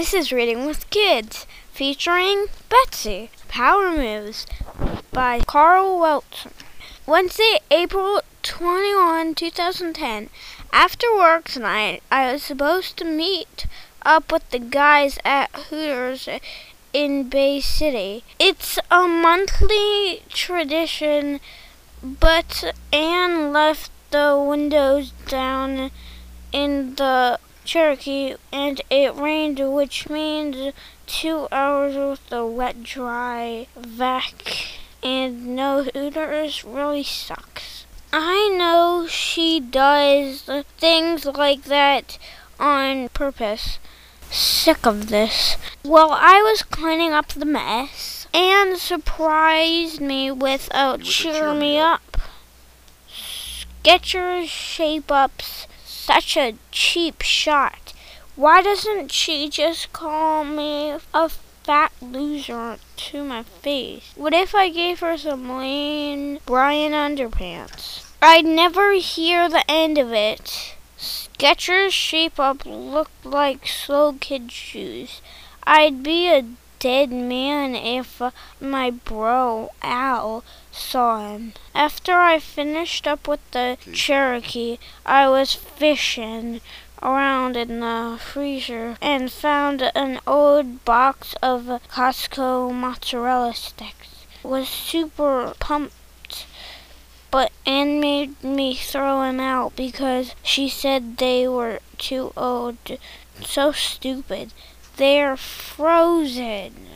This is Reading with Kids, featuring Betsy. Power Moves by Carl Welch. Wednesday, April 21, 2010. After work tonight, I was supposed to meet up with the guys at Hooters in Bay City. It's a monthly tradition, but Anne left the windows down in the Cherokee and it rained, which means 2 hours with a wet, dry vac and no Hooters really sucks. I know she does things like that on purpose. Sick of this. While I was cleaning up the mess, Anne surprised me with a cheer me up. Skechers Shape-ups. Such a cheap shot. Why doesn't she just call me a fat loser to my face? What if I gave her some Lane Bryant underpants? I'd never hear the end of it. Skechers Shape-up looked like slow kid shoes. I'd be a dead man if my bro Al saw him. After I finished up with the Cherokee, I was fishing around in the freezer and found an old box of Costco mozzarella sticks. Was super pumped, but Anne made me throw them out because she said they were too old. So stupid. They're frozen.